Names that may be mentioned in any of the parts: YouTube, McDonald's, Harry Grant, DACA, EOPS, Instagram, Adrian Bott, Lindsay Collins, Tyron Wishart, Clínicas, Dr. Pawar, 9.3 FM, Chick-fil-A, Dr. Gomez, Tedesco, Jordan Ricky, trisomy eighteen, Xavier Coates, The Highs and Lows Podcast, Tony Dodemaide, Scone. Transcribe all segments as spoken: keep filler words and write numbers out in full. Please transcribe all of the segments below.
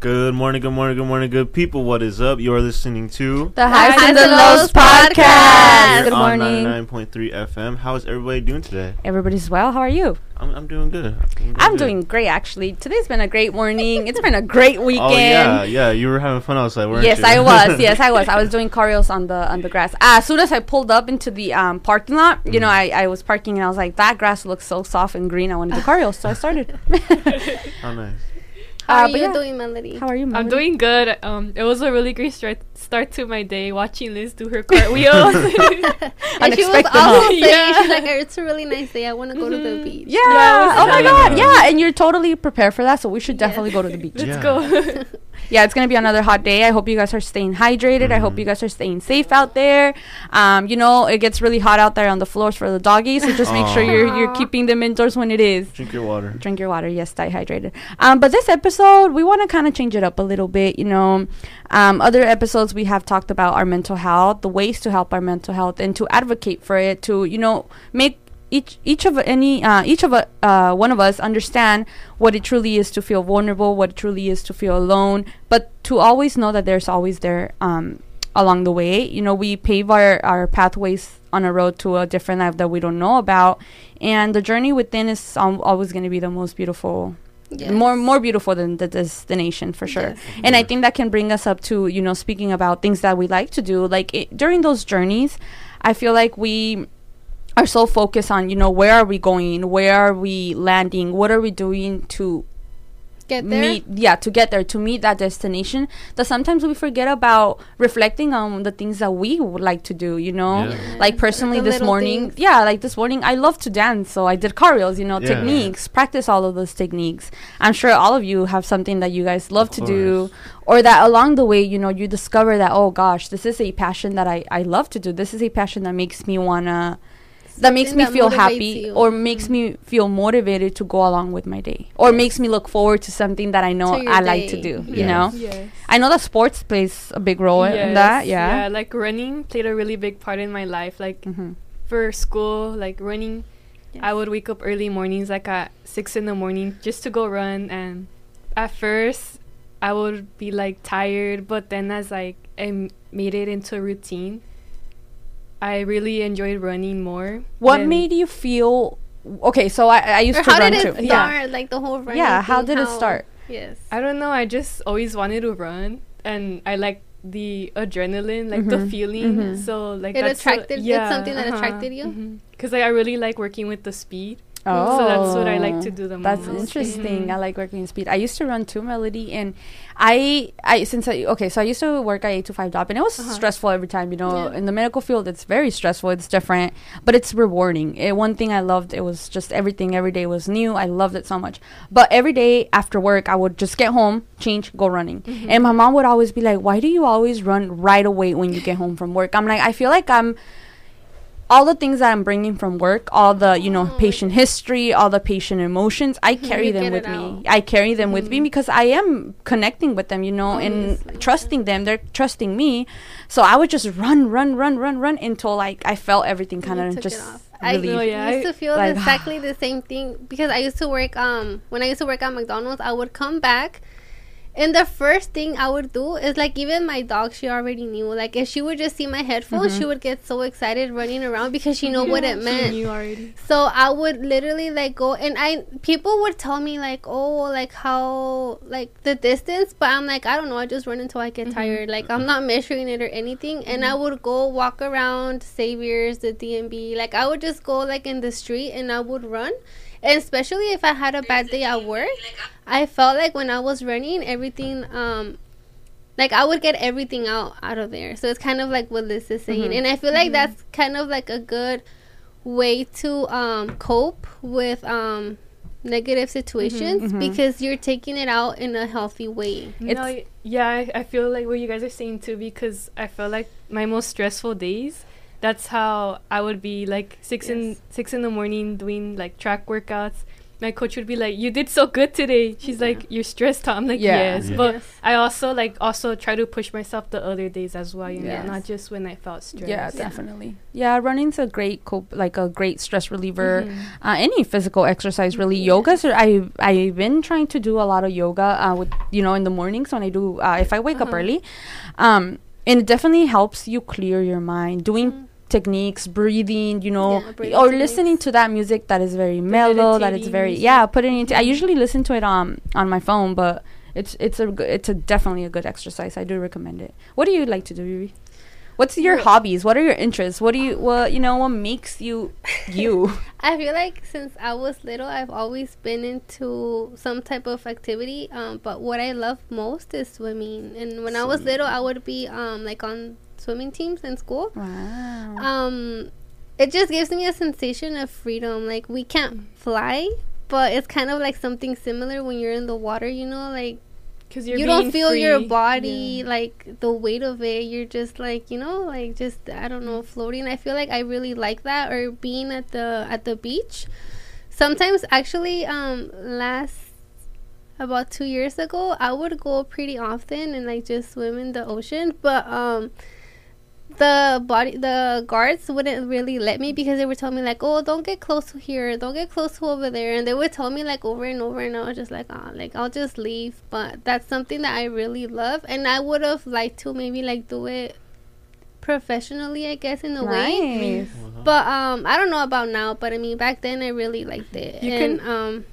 Good morning, good morning, good morning, good people. What is up? You are listening to The Highs and Lows Podcast. Good morning. On nine point three F M. How is everybody doing today? Everybody's well. How are you? I'm, I'm doing good. I'm doing, I'm good. doing great, actually. Today's been a great morning. It's been a great weekend. Oh, yeah, yeah. You were having fun outside, weren't yes, you? Yes, I was. Yes, I was. I was doing choreos on the on the grass. As soon as I pulled up into the um, parking lot, you mm. know, I, I was parking and I was like, that grass looks so soft and green. I wanted to do choreos, so I started. How nice. How uh, are you yeah. doing, Melody? How are you, Melody? I'm doing good. Um, it was a really great start, start to my day watching Liz do her cartwheels. And she was also saying, yeah. she's like, it's a really nice day. I want to mm-hmm. go to the beach. Yeah. yeah oh, my God. Yeah. yeah. And you're totally prepared for that, so we should yes. definitely go to the beach. Let's yeah. go. Yeah, it's going to be another hot day. I hope you guys are staying hydrated. Mm-hmm. I hope you guys are staying safe out there. Um, you know, it gets really hot out there on the floors for the doggies, so just Aww. make sure you're you're keeping them indoors when it is. Drink your water. Drink your water. Yes, stay hydrated. Um, but this episode, we want to kind of change it up a little bit, you know. Um, other episodes, we have talked about our mental health, the ways to help our mental health, and to advocate for it, to, you know, make Each each of any uh, each of uh, uh, one of us understand what it truly is to feel vulnerable, what it truly is to feel alone, but to always know that there's always there um, along the way. You know, we pave our, our pathways on a road to a different life that we don't know about, and the journey within is um, always going to be the most beautiful. Yes. More more beautiful than the destination, for sure. Yes. And I think that can bring us up to, you know, speaking about things that we like to do. Like it, during those journeys, I feel like we are so focused on, you know, where are we going, where are we landing, what are we doing to get there, meet, yeah to get there to meet that destination, that sometimes we forget about reflecting on the things that we would like to do, you know. yeah. Yeah. Like personally, this morning things. yeah like this morning I love to dance, so I did choreos, you know, yeah. techniques, practice all of those techniques. I'm sure all of you have something that you guys love to do, or that along the way, you know, you discover that, oh gosh, this is a passion that I, I love to do, this is a passion that makes me wanna that makes me that feel happy you. or makes mm-hmm. me feel motivated to go along with my day, or yes. makes me look forward to something that I know I day. like to do, yes. you know? Yes. I know that sports plays a big role yes. in that, yeah. Yeah, like running played a really big part in my life. Like mm-hmm. for school, like running, yes. I would wake up early mornings, like at six in the morning, just to go run. And at first, I would be like tired, but then as like I m- made it into a routine, I really enjoyed running more. What made you feel... Okay, so I, I used or to run too. How did it start? Yeah. Like the whole running Yeah, how thing, did how it start? Yes. I don't know. I just always wanted to run. And I like the adrenaline, like mm-hmm. the feeling. Mm-hmm. So like It that's attracted... So, yeah, it's something that uh-huh. attracted you? Because mm-hmm. like, I really like working with the speed. Oh. So that's what I like to do the that's most. That's interesting. Mm-hmm. I like working in speed. I used to run too, Melody, and I, I since I, okay, so I used to work at eight to five job, and it was uh-huh. stressful every time, you know. Yeah. In the medical field, it's very stressful. It's different, but it's rewarding. It, one thing I loved, it was just everything. Every day was new. I loved it so much. But every day after work, I would just get home, change, go running. Mm-hmm. And my mom would always be like, why do you always run right away when you get home from work? I'm like, I feel like I'm... all the things that I'm bringing from work, all the, you know, oh, patient history, all the patient emotions, I carry them with me. I carry them mm-hmm. with me because I am connecting with them, you know, oh, and yes. trusting them. They're trusting me. So I would just run, run, run, run, run until, like, I felt everything kind of just relieved. I know, yeah. used to feel like, exactly the same thing because I used to work, um, when I used to work at McDonald's, I would come back. And the first thing I would do is, like, even my dog, she already knew. Like, if she would just see my headphones, mm-hmm. she would get so excited running around because she knew yeah, what it meant. She knew already. So I would literally, like, go. And I people would tell me, like, oh, like, how, like, the distance. But I'm like, I don't know. I just run until I get mm-hmm. tired. Like, I'm not measuring it or anything. Mm-hmm. And I would go walk around Saviors, the D M V. Like, I would just go, like, in the street and I would run. And especially if I had a bad day at work, I felt like when I was running, everything, um, like I would get everything out, out of there. So it's kind of like what Liz is saying. Mm-hmm. And I feel like mm-hmm. that's kind of like a good way to um, cope with um, negative situations mm-hmm. because you're taking it out in a healthy way. No, y- yeah, I, I feel like what you guys are saying too, because I feel like my most stressful days, that's how I would be, like, six yes. in six in the morning doing, like, track workouts. my coach would be like, you did so good today. She's like, you're stressed, huh? I'm like, yeah. yes. Yeah. But yes. I also like also try to push myself the other days as well, you yes. know, not just when I felt stressed. Yeah, definitely. Yeah, yeah, running's a great cope, like a great stress reliever. Mm-hmm. Uh, any physical exercise, really. Mm-hmm. Yoga, so I, I've been trying to do a lot of yoga, uh, with, you know, in the mornings when I do, uh, if I wake uh-huh. up early. Um, and it definitely helps you clear your mind. Doing mm-hmm. techniques, breathing, you know, yeah, breathing or techniques. Listening to that music that is very mellow, that is very music. yeah put it into mm-hmm. I usually listen to it um on my phone, but it's it's a it's a definitely a good exercise. I do recommend it. What do you like to do, Yuri? What's your what? hobbies? What are your interests? What do you what you know what makes you you? I feel like since I was little, I've always been into some type of activity, um but what I love most is swimming. And when swimming. I was little, I would be um like on swimming teams in school. Wow. Um it just gives me a sensation of freedom. Like, we can't fly, but it's kind of like something similar when you're in the water, you know, like, because you don't feel free. Your body, yeah. like the weight of it. You're just like, you know, like, just I don't know, floating. I feel like I really like that. Or being at the at the beach sometimes. Actually, um last about two years ago, I would go pretty often and like just swim in the ocean, but um the body the guards wouldn't really let me, because they were telling me like, oh, don't get close to here, don't get close to over there, and they would tell me like over and over, and I was just like, oh, like I'll just leave. But that's something that I really love, and I would have liked to maybe like do it professionally, I guess, in a nice. way. Mm-hmm. But um I don't know about now, but I mean back then I really liked it. You and can, um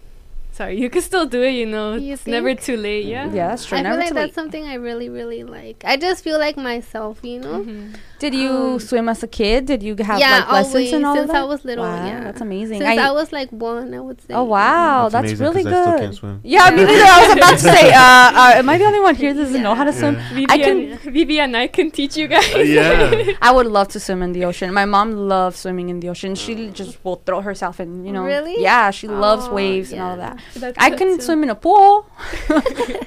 sorry, you can still do it, you know. You it's think? Never too late. Yeah, yeah, that's true. I never feel like that's late. Something I really, really like. I just feel like myself, you know. Mm-hmm. Did you um, swim as a kid? Did you have yeah, like lessons always, and all since that? Since I was little, wow, yeah, that's amazing. Since I, I was like one, I would say. Oh wow, that's, that's really good. I still can't swim. Yeah, yeah. Me neither. I was about to say, uh, uh, am I the only one here that doesn't yeah. know how to yeah. swim? Vivi I can. And, Vivi and I can teach you guys. Uh, yeah. I would love to swim in the ocean. My mom loves swimming in the ocean. She just will throw herself in, you know. Really? Yeah, she oh, loves waves yeah. and all that. That's I can swim in a pool,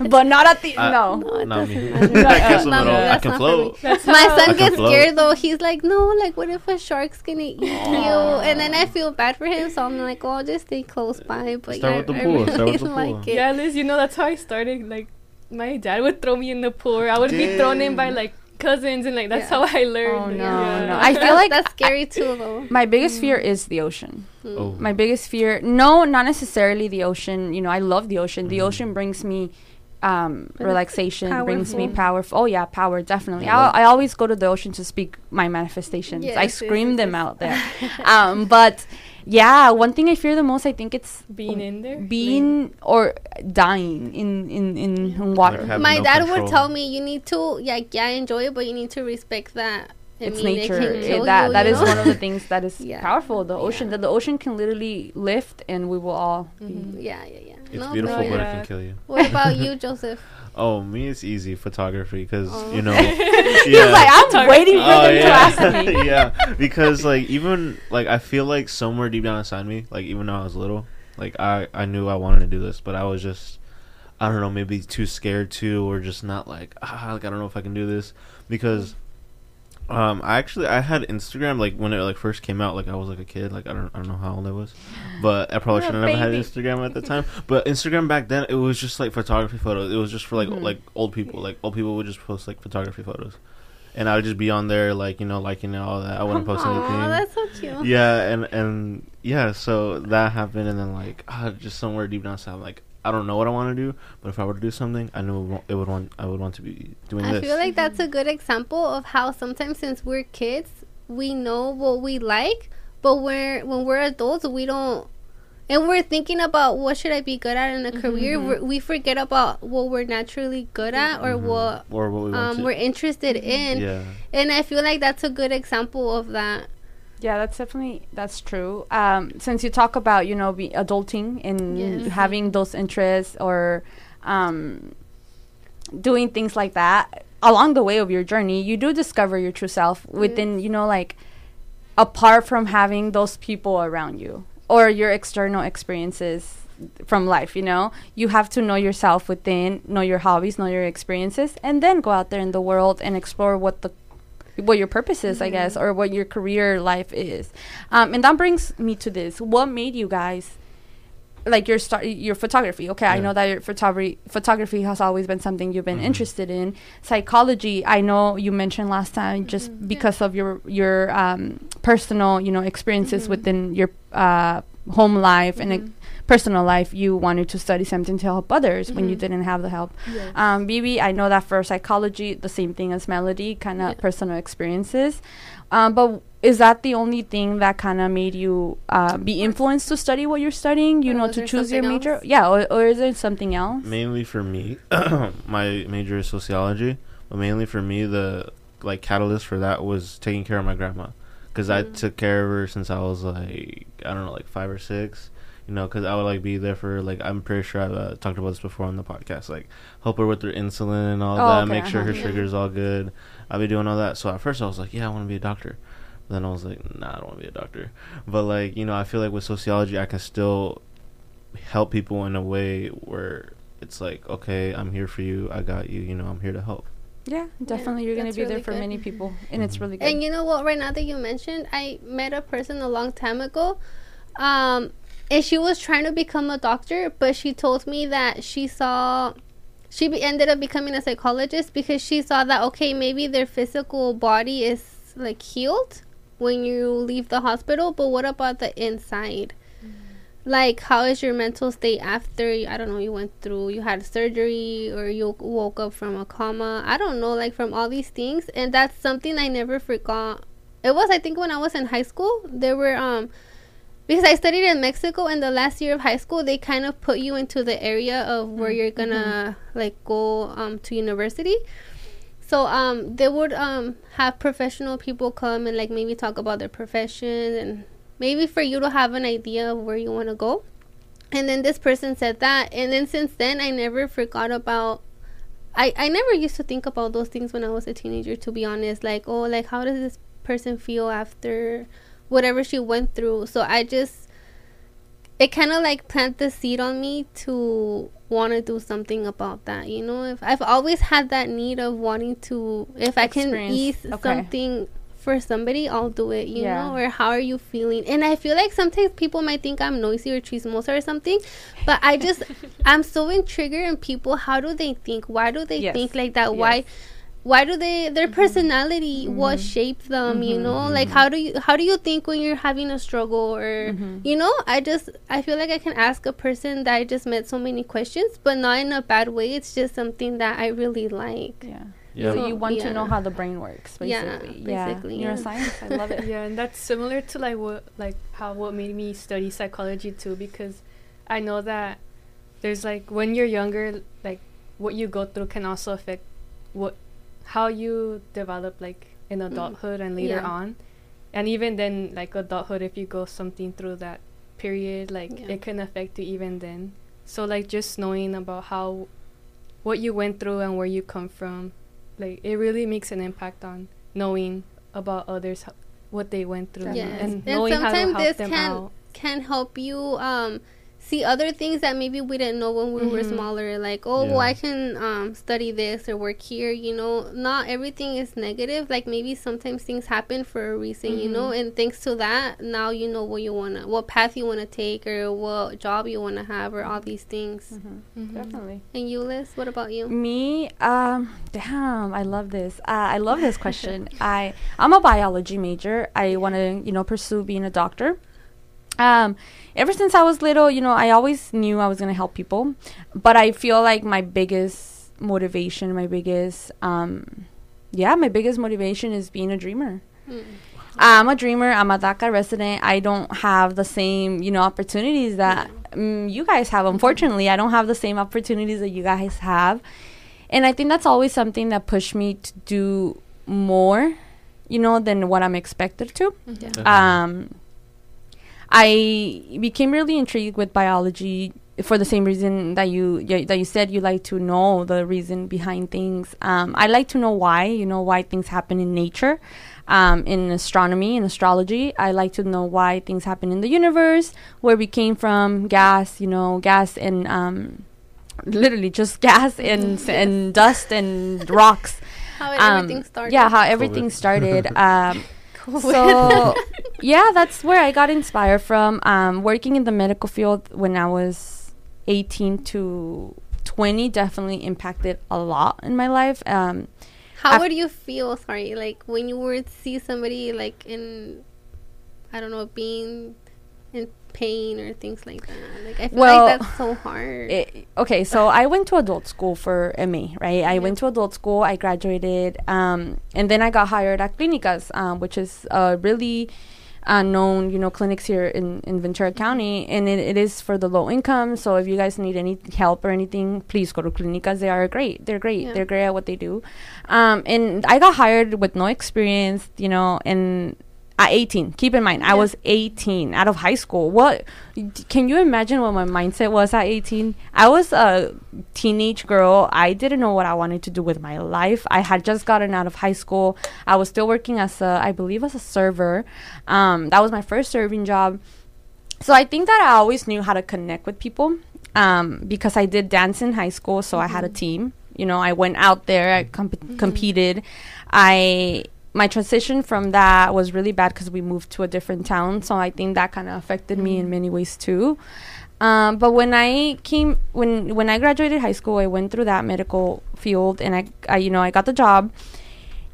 but not at the uh, no. no not me. Not, uh, I can swim at all. Me. I can float. My son gets scared though. He's like, no, like, what if a shark's gonna eat you? And then I feel bad for him, so I'm like, oh, I'll just stay close by. But Start yeah, with the I, pool. I really with the like pool. It. Yeah, Liz, you know that's how I started. Like, my dad would throw me in the pool. I would Dang. be thrown in by like cousins, and like that's yeah. how I learned. Oh no, yeah. no. I feel like that's scary too, though. My biggest mm. fear is the ocean. Mm. Oh. My biggest fear, no, not necessarily the ocean. You know, I love the ocean. Mm. The ocean brings me um but relaxation, brings me powerful. Oh yeah, power, definitely. Yeah. I, I always go to the ocean to speak my manifestations. Yes, I scream yes, them yes. out there. Um, but yeah, one thing I fear the most, I think it's being in there, being or dying in in in, in water. My no dad control. would tell me, you need to like yeah enjoy it, but you need to respect that. I it's mean, nature. It it, that you, that you is know? one of the things that is yeah. powerful. The ocean, yeah. that the ocean can literally lift, and we will all. Mm-hmm. Be yeah, yeah, yeah. It's no, beautiful, no, but yeah. it can kill you. What about you, Joseph? Oh, me, it's easy. Photography, because, oh. you know. yeah. He's like, I'm waiting for oh, them yeah. to ask me. yeah, because, like, even, like, I feel like somewhere deep down inside me, like, even though I was little, like, I, I knew I wanted to do this, but I was just, I don't know, maybe too scared to, or just not like, ah, like, I don't know if I can do this. Because um, I actually, I had Instagram, like, when it, like, first came out, like, I was, like, a kid. Like, I don't I don't know how old I was. But I probably should have never had Instagram at the time. But Instagram back then, it was just, like, photography photos. It was just for, like, mm-hmm. like old people. Like, old people would just post, like, photography photos. And I would just be on there, like, you know, liking and all that. I wouldn't post Aww, anything. Oh, that's so cute. Yeah, and, and, yeah, so that happened. And then, like, uh, just somewhere deep down south, like, I don't know what I want to do, but if I were to do something, I know it would want. I would want to be doing I this. I feel like that's a good example of how sometimes, since we're kids, we know what we like, but we're when we're adults, we don't, and we're thinking about what should I be good at in a mm-hmm. career. We're, we forget about what we're naturally good at, or mm-hmm. what or what we want um, to. we're interested in. Yeah. And I feel like that's a good example of that. Yeah, that's definitely, that's true. Um, since you talk about, you know, be adulting and yes. having those interests, or um, doing things like that, along the way of your journey, you do discover your true self within, yes. you know, like, apart from having those people around you or your external experiences from life, you know. You have to know yourself within, know your hobbies, know your experiences, and then go out there in the world and explore what the what your purpose is, mm-hmm. I guess, or what your career life is. Um, and that brings me to this. What made you guys like your start, your photography. Okay, yeah. I know that your photography photography has always been something you've been mm-hmm. interested in. Psychology, I know you mentioned last time, just mm-hmm. because yeah. of your your um, personal, you know, experiences mm-hmm. within your uh, home life mm-hmm. and. Ex- personal life, you wanted to study something to help others mm-hmm. when you didn't have the help. Yes. Um, Bibi, I know that for psychology, the same thing as Melody, kind of yeah. personal experiences. Um, but w- is that the only thing that kind of made you uh, be influenced to study what you're studying? You or know, to choose your major? Else? Yeah, or, or is there something else? Mainly for me, my major is sociology, but mainly for me, the like catalyst for that was taking care of my grandma, because mm-hmm. I took care of her since I was like, I don't know, like five or six. You know, because I would, like, be there for, like, I'm pretty sure I've uh, talked about this before on the podcast. Like, help her with her insulin and all oh, that. Okay, make sure uh-huh, her yeah. sugar's all good. I'll be doing all that. So, at first, I was like, yeah, I want to be a doctor. But then I was like, nah, I don't want to be a doctor. But, like, you know, I feel like with sociology, I can still help people in a way where it's like, okay, I'm here for you. I got you. You know, I'm here to help. Yeah, definitely. Yeah, you're going to be really there for good. Many people. And mm-hmm. it's really good. And you know what? Right now that you mentioned, I met a person a long time ago. Um... And she was trying to become a doctor, but she told me that she saw, she be ended up becoming a psychologist because she saw that, okay, maybe their physical body is, like, healed when you leave the hospital, but what about the inside? Mm-hmm. Like, how is your mental state after, I don't know, you went through, you had surgery, or you woke up from a coma. I don't know, like, from all these things. And that's something I never forgot. It was, I think, when I was in high school, there were, um... because I studied in Mexico, and the last year of high school, they kind of put you into the area of where mm-hmm. you're going to, like, go um, to university. So um, they would um, have professional people come and, like, maybe talk about their profession and maybe for you to have an idea of where you want to go. And then this person said that. And then since then, I never forgot about... I, I never used to think about those things when I was a teenager, to be honest. Like, oh, like, how does this person feel after... whatever she went through. So I just, it kind of like planted the seed on me to want to do something about that, you know. If I've always had that need of wanting to, if I Experience. Can ease okay. something for somebody, I'll do it, you yeah. know. Or how are you feeling? And I feel like sometimes people might think I'm noisy or chismosa or something, but I just I'm so intrigued in people. How do they think? Why do they yes. think like that? Yes. Why? Why do they, their mm-hmm. personality, mm-hmm. what shaped them, mm-hmm. you know? Mm-hmm. Like, how do you, how do you think when you're having a struggle or, mm-hmm. you know? I just, I feel like I can ask a person that I just met so many questions, but not in a bad way. It's just something that I really like. Yeah. yeah. So you want yeah. to know how the brain works, basically. Yeah, basically. Yeah. Neuroscience, I love it. Yeah, and that's similar to, like, what, like, how what made me study psychology, too, because I know that there's, like, when you're younger, like, what you go through can also affect what, how you develop, like, in adulthood mm. and later yeah. on. And even then, like, adulthood, if you go something through that period, like, yeah. it can affect you even then. So, like, just knowing about how, what you went through and where you come from, like, it really makes an impact on knowing about others, ho- what they went through. Yes. And, and knowing how to help this them can, out. Can help you um, see other things that maybe we didn't know when we mm-hmm. were smaller, like, oh yeah. well, I can um study this or work here, you know. Not everything is negative, like, maybe sometimes things happen for a reason, mm-hmm. you know. And thanks to that, now you know what you wanna, what path you wanna take, or what job you wanna have, or all these things. Mm-hmm. Mm-hmm. Definitely. And you, Liz, what about you? Me, um damn, I love this. uh, I love this question. I I'm a biology major. I wanna, you know, pursue being a doctor. Um, ever since I was little, you know, I always knew I was going to help people, but I feel like my biggest motivation, my biggest, um, yeah, my biggest motivation is being a dreamer. Mm. I'm a dreamer. I'm a DACA resident. I don't have the same, you know, opportunities that mm, you guys have. Unfortunately, I don't have the same opportunities that you guys have. And I think that's always something that pushed me to do more, you know, than what I'm expected to. Yeah. Mm-hmm. Um, I became really intrigued with biology for the same reason that you y- that you said you like to know the reason behind things. Um, I like to know why, you know, why things happen in nature, um, in astronomy, in astrology. I like to know why things happen in the universe, where we came from, gas, you know, gas and um, literally just gas and yes. and dust and rocks. How um, everything started. Yeah, how everything started. Um So yeah, that's where I got inspired from. Um, working in the medical field when I was eighteen to twenty definitely impacted a lot in my life. Um, How af- would you feel, sorry, like when you would see somebody like in, I don't know, being in pain or things like that? Like I feel well, like that's so hard. It, okay, so I went to adult school for M A, right? I yeah. went to adult school, I graduated, um, and then I got hired at Clínicas, um, which is a really uh, known, you know, clinics here in, in Ventura County, and it, it is for the low income. So if you guys need any help or anything, please go to Clínicas. They are great. They're great. Yeah. They're great at what they do. Um, and I got hired with no experience, you know, and at eighteen, keep in mind, yeah. I was eighteen out of high school. What can you imagine what my mindset was at eighteen? I was a teenage girl. I didn't know what I wanted to do with my life. I had just gotten out of high school. I was still working as a, I believe, as a server. Um, that was my first serving job. So I think that I always knew how to connect with people um, because I did dance in high school. So mm-hmm. I had a team. You know, I went out there. I comp- mm-hmm. competed. I... My transition from that was really bad because we moved to a different town. So I think that kind of affected mm. me in many ways too. Um, but when I came, when when I graduated high school, I went through that medical field, and I, I, you know, I got the job.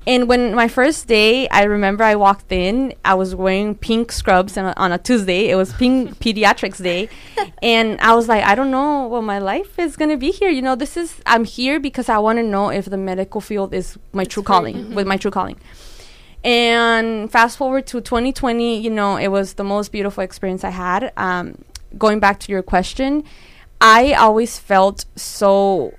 And when my first day, I remember I walked in. I was wearing pink scrubs on a, on a Tuesday. It was pink pediatrics day. And I was like, I don't know what my life is going to be here. You know, this is, I'm here because I want to know if the medical field is my true calling, mm-hmm. with my true calling. And fast forward to twenty twenty, you know, it was the most beautiful experience I had. Um, going back to your question, I always felt so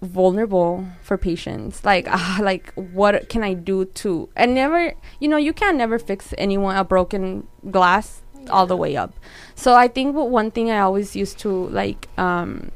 vulnerable for patients. Like, uh, like what can I do to... And never, you know, you can never fix anyone, a broken glass yeah. all the way up. So I think what one thing I always used to, like... Um,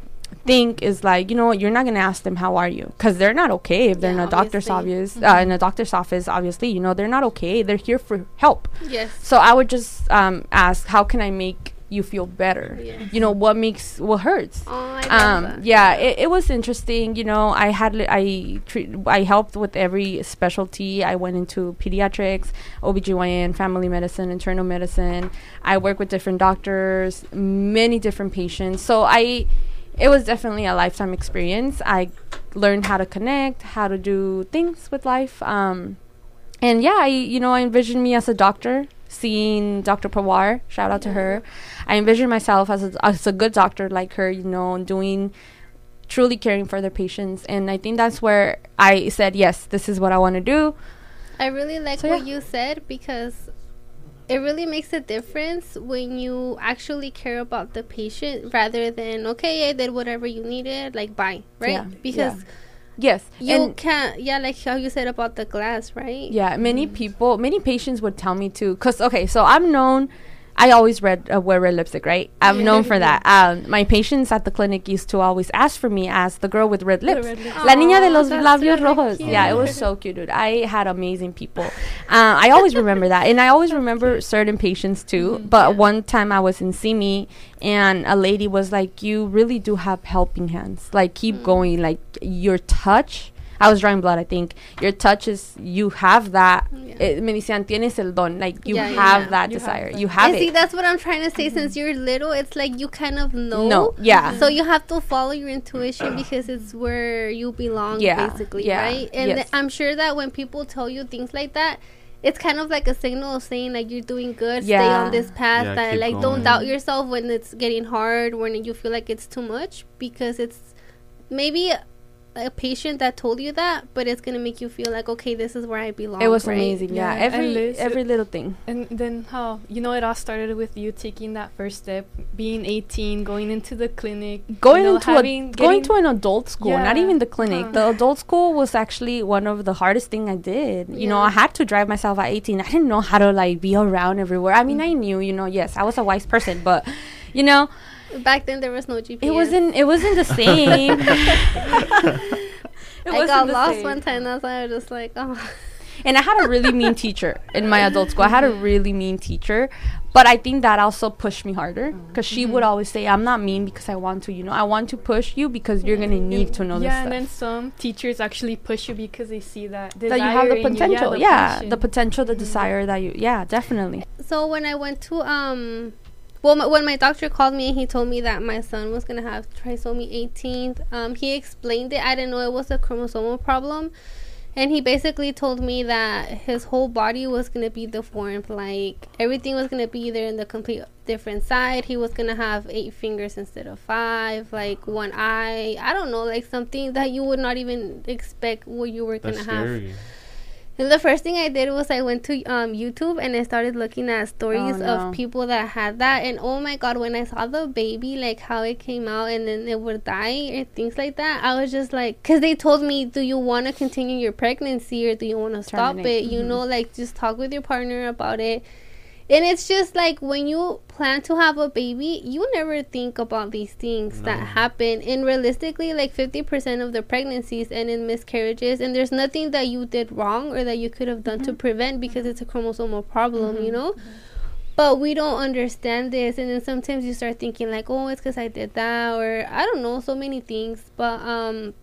think is like, you know, you're not gonna ask them how are you, because they're not okay if they're yeah, in a doctor's obvious mm-hmm. uh, in a doctor's office. Obviously, you know, they're not okay, they're here for help. Yes. So I would just um ask, how can I make you feel better? Yes. You know, what makes what hurts. Oh, I um love that. Yeah, it, it was interesting. You know, I had li- I treat, I helped with every specialty. I went into pediatrics, O B G Y N, family medicine, internal medicine. I work with different doctors, many different patients. So I It was definitely a lifetime experience. I learned how to connect, how to do things with life. Um, and yeah, I, you know, I envisioned me as a doctor, seeing Doctor Pawar, shout out to her. I envisioned myself as a, as a good doctor like her, you know, doing, truly caring for their patients. And I think that's where I said, yes, this is what I want to do. I really like so, what yeah. you said, because it really makes a difference when you actually care about the patient rather than, okay, I did whatever you needed, like, bye, right? Yeah, because yeah. Yes. You can't, yeah, like how you said about the glass, right? Yeah, many mm. people, many patients would tell me too, because, okay, so I'm known, I always read, uh, wear red lipstick, right? I'm known for that. Um, my patients at the clinic used to always ask for me as the girl with red lips. Red lips. La niña de los labios really rojos. Cute. Yeah, it was so cute, dude. I had amazing people. Uh, I always remember that. And I always remember certain patients, too. Mm-hmm. But yeah. one time I was in Simi, and a lady was like, you really do have helping hands. Like, keep mm. going. Like, your touch. I was drawing blood, I think. Your touch is, you have that. Yeah. Me decían, tienes el don. Like, you yeah, have yeah. that you desire. Have you have and it. See, that's what I'm trying to say. Mm-hmm. Since you're little, it's like you kind of know. No, yeah. Mm-hmm. So you have to follow your intuition because it's where you belong, yeah. basically, yeah. right? And yes. th- I'm sure that when people tell you things like that, it's kind of like a signal of saying, like, you're doing good. Yeah. Stay on this path. Yeah, that, like, going. Don't doubt yourself when it's getting hard, when you feel like it's too much, because it's maybe a patient that told you that, but it's gonna make you feel like, okay, this is where I belong. It was right? amazing, yeah. yeah. Every every little thing. And then how you know it all started with you taking that first step, being eighteen, going into the clinic, going you know, into having, a, going to an adult school, yeah. not even the clinic. Huh. The adult school was actually one of the hardest thing I did. You yeah. know, I had to drive myself at eighteen. I didn't know how to like be around everywhere. I mean, mm. I knew, you know, yes, I was a wise person, but you know. Back then, there was no G P S. It wasn't. It wasn't the same. it I wasn't got the lost same. One time. That's why I was just like, oh. And I had a really mean teacher in my adult school. I had a really mean teacher. But I think that also pushed me harder, because she mm-hmm. would always say, I'm not mean because I want to, you know, I want to push you because you're going to need to know yeah, this stuff. Yeah, and then some teachers actually push you because they see that desire that you have the potential. You, yeah, the, yeah the potential, the mm-hmm. desire that you, yeah, definitely. So when I went to, um, well, my, when my doctor called me and he told me that my son was going to have trisomy eighteen, um, he explained it. I didn't know it was a chromosomal problem. And he basically told me that his whole body was going to be deformed. Like, everything was going to be either in the complete different side. He was going to have eight fingers instead of five. Like, one eye. I don't know. Like, something that you would not even expect what you were going to have. Scary. And the first thing I did was I went to um, YouTube and I started looking at stories oh, no. of people that had that. And, oh, my God, when I saw the baby, like, how it came out and then it would die and things like that, I was just like, because they told me, do you want to continue your pregnancy or do you want to stop it? Mm-hmm. You know, like, just talk with your partner about it. And it's just like, when you plan to have a baby, you never think about these things no. that happen. And realistically, like fifty percent of the pregnancies end in miscarriages. And there's nothing that you did wrong or that you could have done mm-hmm. to prevent, because it's a chromosomal problem, mm-hmm. you know? Mm-hmm. But we don't understand this. And then sometimes you start thinking like, oh, it's because I did that, or I don't know, so many things. But um,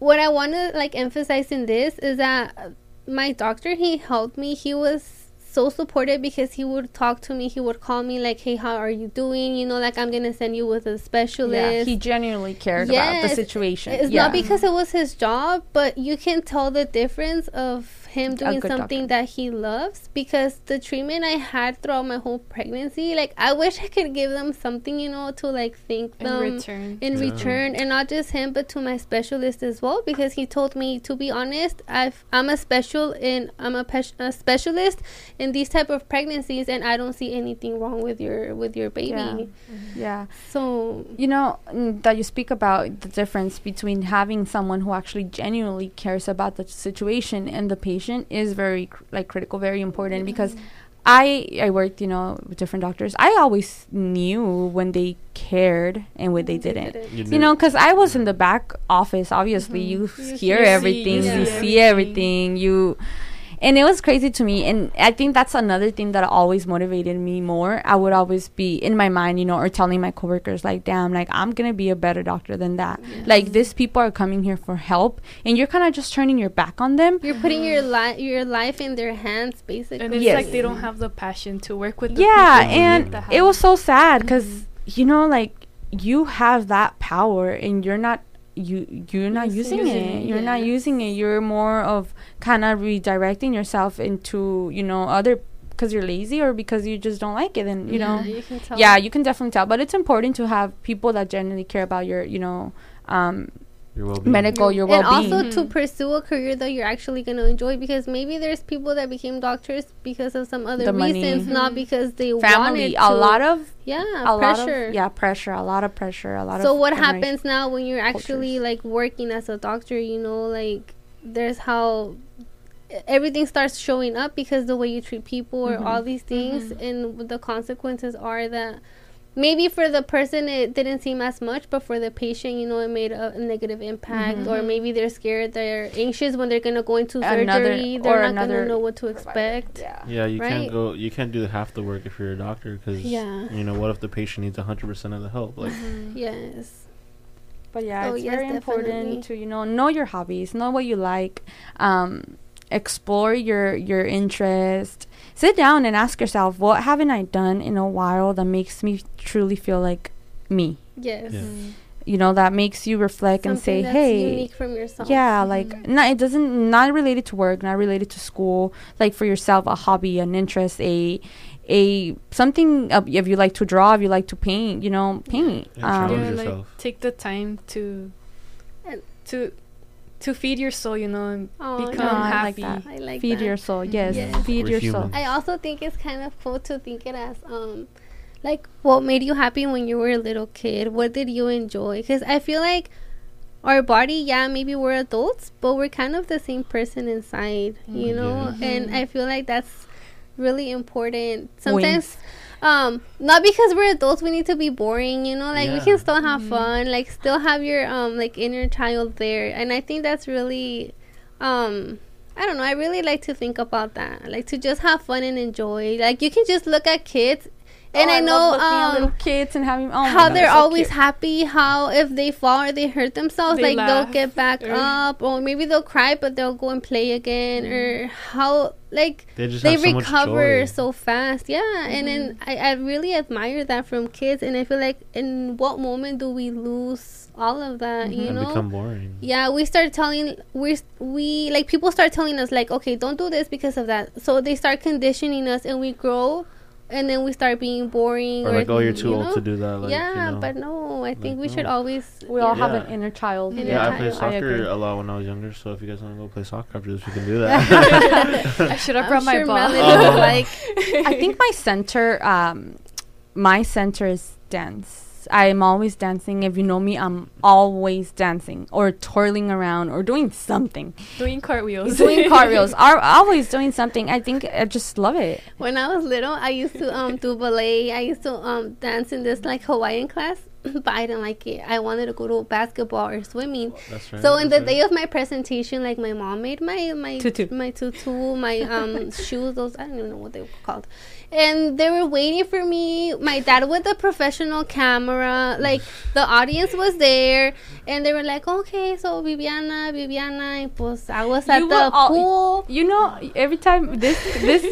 what I want to like emphasize in this is that my doctor, he helped me. He was so supportive, because he would talk to me, he would call me like, hey, how are you doing, you know, like, I'm gonna send you with a specialist. Yeah, he genuinely cared yes, about the situation. It's yeah. not because it was his job, but you can tell the difference of him doing something doctor. that he loves, because the treatment I had throughout my whole pregnancy, like, I wish I could give them something, you know, to like thank them in return in yeah. return. And not just him, but to my specialist as well, because he told me, to be honest, I've, I'm a special in I'm a, pe- a specialist in these type of pregnancies, and I don't see anything wrong with your with your baby. Yeah. Mm-hmm. yeah. So, you know, n- that you speak about the difference between having someone who actually genuinely cares about the situation and the patient is very cr- like critical, very important, mm-hmm. because I I worked, you know, with different doctors. I always knew when they cared and when they didn't. They didn't. You, you know, because I was in the back office. Obviously, mm-hmm. you, you hear everything, see, you, you see, see everything, everything you. And it was crazy to me. And I think that's another thing that always motivated me more. I would always be in my mind, you know, or telling my coworkers, like, damn, like, I'm going to be a better doctor than that. Yes. Like, these people are coming here for help, and you're kind of just turning your back on them. You're putting your, li- your life in their hands, basically. And it's yes. like they don't have the passion to work with the yeah, people. Yeah, and the it was so sad because, mm-hmm. you know, like, you have that power and you're not. you you're not using, using it. it you're yeah. not using it. You're more of kind of redirecting yourself into, you know, other, because you're lazy or because you just don't like it. And you yeah, know you can tell. yeah you can definitely tell. But it's important to have people that genuinely care about your, you know, um your well-being. medical your, your well-being, and also mm-hmm. to pursue a career that you're actually going to enjoy, because maybe there's people that became doctors because of some other the reasons, mm-hmm. not because they Family, wanted to. a lot of yeah a pressure lot of, yeah pressure a lot of pressure a lot so of so what happens now when you're actually cultures. like working as a doctor, you know, like, there's how everything starts showing up, because the way you treat people or mm-hmm. all these things, mm-hmm. and the consequences are that maybe for the person it didn't seem as much, but for the patient, you know, it made a, a negative impact. Mm-hmm. Or maybe they're scared, they're anxious when they're gonna go into another surgery. They're not gonna know what to provider. expect. Yeah, yeah you right? can't go. You can't do half the work if you're a doctor, because yeah. you know, what if the patient needs one hundred percent of the help? Like, mm-hmm. yes. But yeah, so it's yes, very definitely. important to, you know, know your hobbies, know what you like, um, explore your your interests. Sit down and ask yourself, what haven't I done in a while that makes me truly feel like me? Yes. Yeah. Mm. You know, that makes you reflect Something and say, that's hey. unique from yourself. Yeah, mm. like, not, it doesn't, not related to work, not related to school. Like, for yourself, a hobby, an interest, a, a something, uh, if you like to draw, if you like to paint, you know, paint. And um, challenge yeah, yourself. Like, take the time to, to, To feed your soul, you know, and oh, become no, happy. I like that. I like feed that. your soul, yes. yes. Feed We're your human. soul. I also think it's kind of cool to think it as, um, like, what made you happy when you were a little kid? What did you enjoy? Because I feel like our body, yeah, maybe we're adults, but we're kind of the same person inside, mm, you know? Yeah. And I feel like that's really important. Sometimes... Wings. Um, not because we're adults we need to be boring, you know, like yeah. we can still have mm-hmm. fun, like still have your um like inner child there. And I think that's really um I don't know. I really like to think about that. Like, to just have fun and enjoy. Like, you can just look at kids. And oh, I, I know um, little kids and having oh how God, they're so always cute. Happy. How if they fall or they hurt themselves, they like laugh. They'll get back or up, or maybe they'll cry but they'll go and play again. Mm. Or how like they, just they recover so, so fast, yeah. Mm-hmm. And then I, I really admire that from kids, and I feel like in what moment do we lose all of that? Mm-hmm. You know, become boring. Yeah, we start telling we we like people start telling us like, okay, don't do this because of that. So they start conditioning us, and we grow. And then we start being boring. Or, or like, oh, you're too you old know? To do that. Like, yeah, you know, but no, I think like, we no. should always... We all yeah. have an inner child. Inner yeah, child. I played soccer I a lot when I was younger, so if you guys want to go play soccer after this, we can do that. I should have brought sure my ball. Oh. Like, I think my center, um, my center is dance. I'm always dancing. If you know me, I'm always dancing or twirling around or doing something. Doing cartwheels. Doing cartwheels. Are always doing something. I think I just love it. When I was little, I used to um do ballet. I used to um dance in this like Hawaiian class, but I didn't like it. I wanted to go to basketball or swimming. That's right. So on the right. day of my presentation, like my mom made my my tutu, my tutu, my um shoes. Those I don't even know what they were called. And they were waiting for me. My dad with a professional camera. Like the audience was there, and they were like, "Okay, so Viviana, Viviana." And pues I was at you the pool. Y- you know, every time this this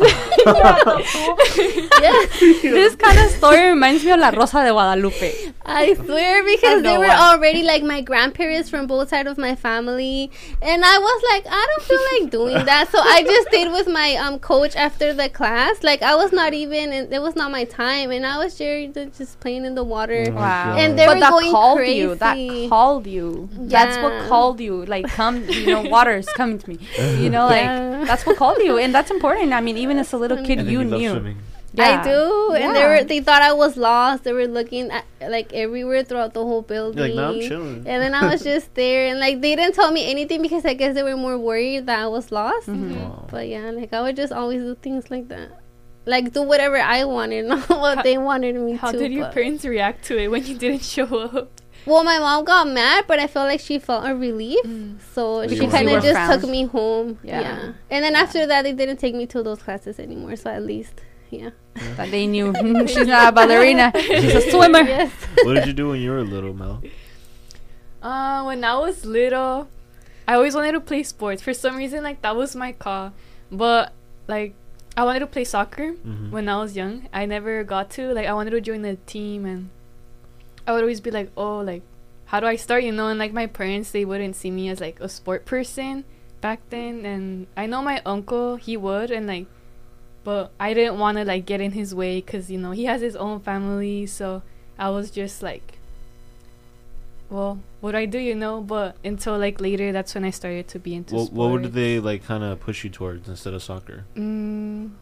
this kind of story reminds me of La Rosa de Guadalupe. I swear, because I they were why. Already like my grandparents from both sides of my family, and I was like, I don't feel like doing that. So I just stayed with my um coach after the class. Like I was not. Even and it was not my time, and I was Jerry just playing in the water. Wow. And they but were that going called crazy. You. That called you. Yeah. That's what called you. Like come, you know, waters come to me. You know, like yeah. that's what called you, and that's important. I mean, even as a little kid, and you knew. Yeah. I do, yeah. And they were they thought I was lost. They were looking at, like everywhere throughout the whole building. Like, no, I'm chilling. And then I was just there, and like they didn't tell me anything because I guess they were more worried that I was lost. Mm-hmm. Wow. But yeah, like I would just always do things like that. Like, do whatever I wanted, not what how, they wanted me how to. How did your parents react to it when you didn't show up? Well, my mom got mad, but I felt like she felt a relief. Mm. So because she kind of just friends. Took me home. Yeah. yeah. And then yeah. after that, they didn't take me to those classes anymore. So at least, yeah. yeah. But they knew she's not a ballerina. She's a swimmer. Yes. What did you do when you were little, Mel? Uh, when I was little, I always wanted to play sports. For some reason, like, that was my call. But, like... I wanted to play soccer mm-hmm. when I was young. I never got to. Like, I wanted to join the team, and I would always be like, oh, like, how do I start, you know? And, like, my parents, they wouldn't see me as, like, a sport person back then. And I know my uncle, he would, and, like, but I didn't want to, like, get in his way because, you know, he has his own family. So I was just, like, well, what do I do, you know? But until, like, later, that's when I started to be into well, sports. What would they, like, kind of push you towards instead of soccer? Mm.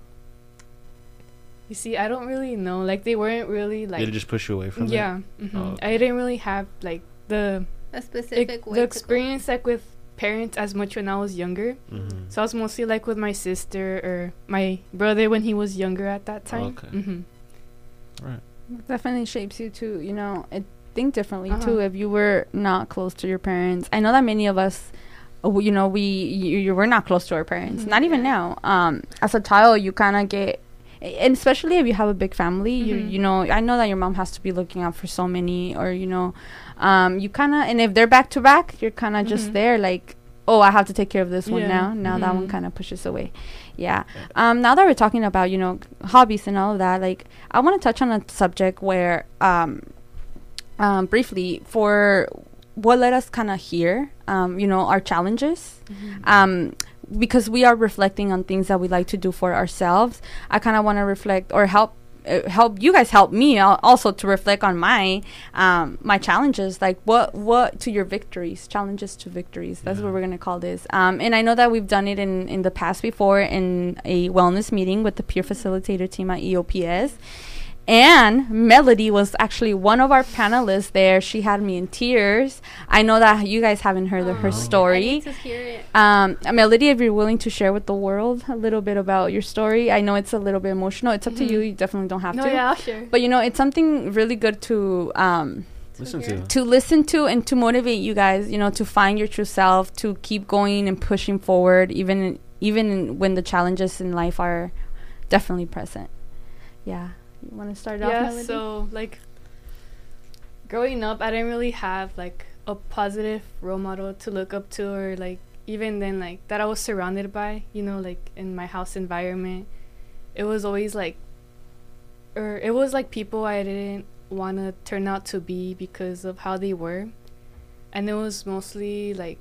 You see, I don't really know. Like, they weren't really, like... They just push you away from yeah, it? Yeah. Mm-hmm. Oh, okay. I didn't really have, like, the... A specific e- way The experience, like, with parents as much when I was younger. Mm-hmm. So I was mostly, like, with my sister or my brother when he was younger at that time. Okay. Mm-hmm. Right. It definitely shapes you, too. You know, it... think differently uh-huh. too if you were not close to your parents. I know that many of us uh, w- you know we you, you were not close to our parents mm-hmm. not even now um as a child you kind of get, and especially if you have a big family mm-hmm. you you know I know that your mom has to be looking out for so many, or you know um you kind of, and if they're back to back you're kind of mm-hmm. just there like, oh, I have to take care of this yeah. one now now mm-hmm. that one kind of pushes away. Yeah. Um now that we're talking about, you know, hobbies and all of that, like I want to touch on a subject where um Um, briefly for what led us kind of here, um, you know, our challenges, mm-hmm. um, because we are reflecting on things that we like to do for ourselves. I kind of want to reflect or help uh, help you guys help me al- also to reflect on my um, my challenges, like what what to your victories, challenges to victories. That's yeah. what we're going to call this. Um, and I know that we've done it in, in the past before in a wellness meeting with the peer facilitator team at E O P S. And Melody was actually one of our panelists there. She had me in tears. I know that you guys haven't heard oh, of her story. I need to hear it. Um, Melody, if you're willing to share with the world a little bit about your story. I know it's a little bit emotional. It's up mm-hmm. to you. You definitely don't have no, to. No, yeah, I'll share. But, you know, it's something really good to... Um, Listen to. to listen to and to motivate you guys, you know, to find your true self, to keep going and pushing forward, even even when the challenges in life are definitely present. Yeah. You want to start yeah, off, Melody? Yeah, so, like, growing up, I didn't really have, like, a positive role model to look up to, or, like, even then, like, that I was surrounded by, you know, like, in my house environment. It was always, like, or it was, like, people I didn't want to turn out to be because of how they were. And it was mostly, like,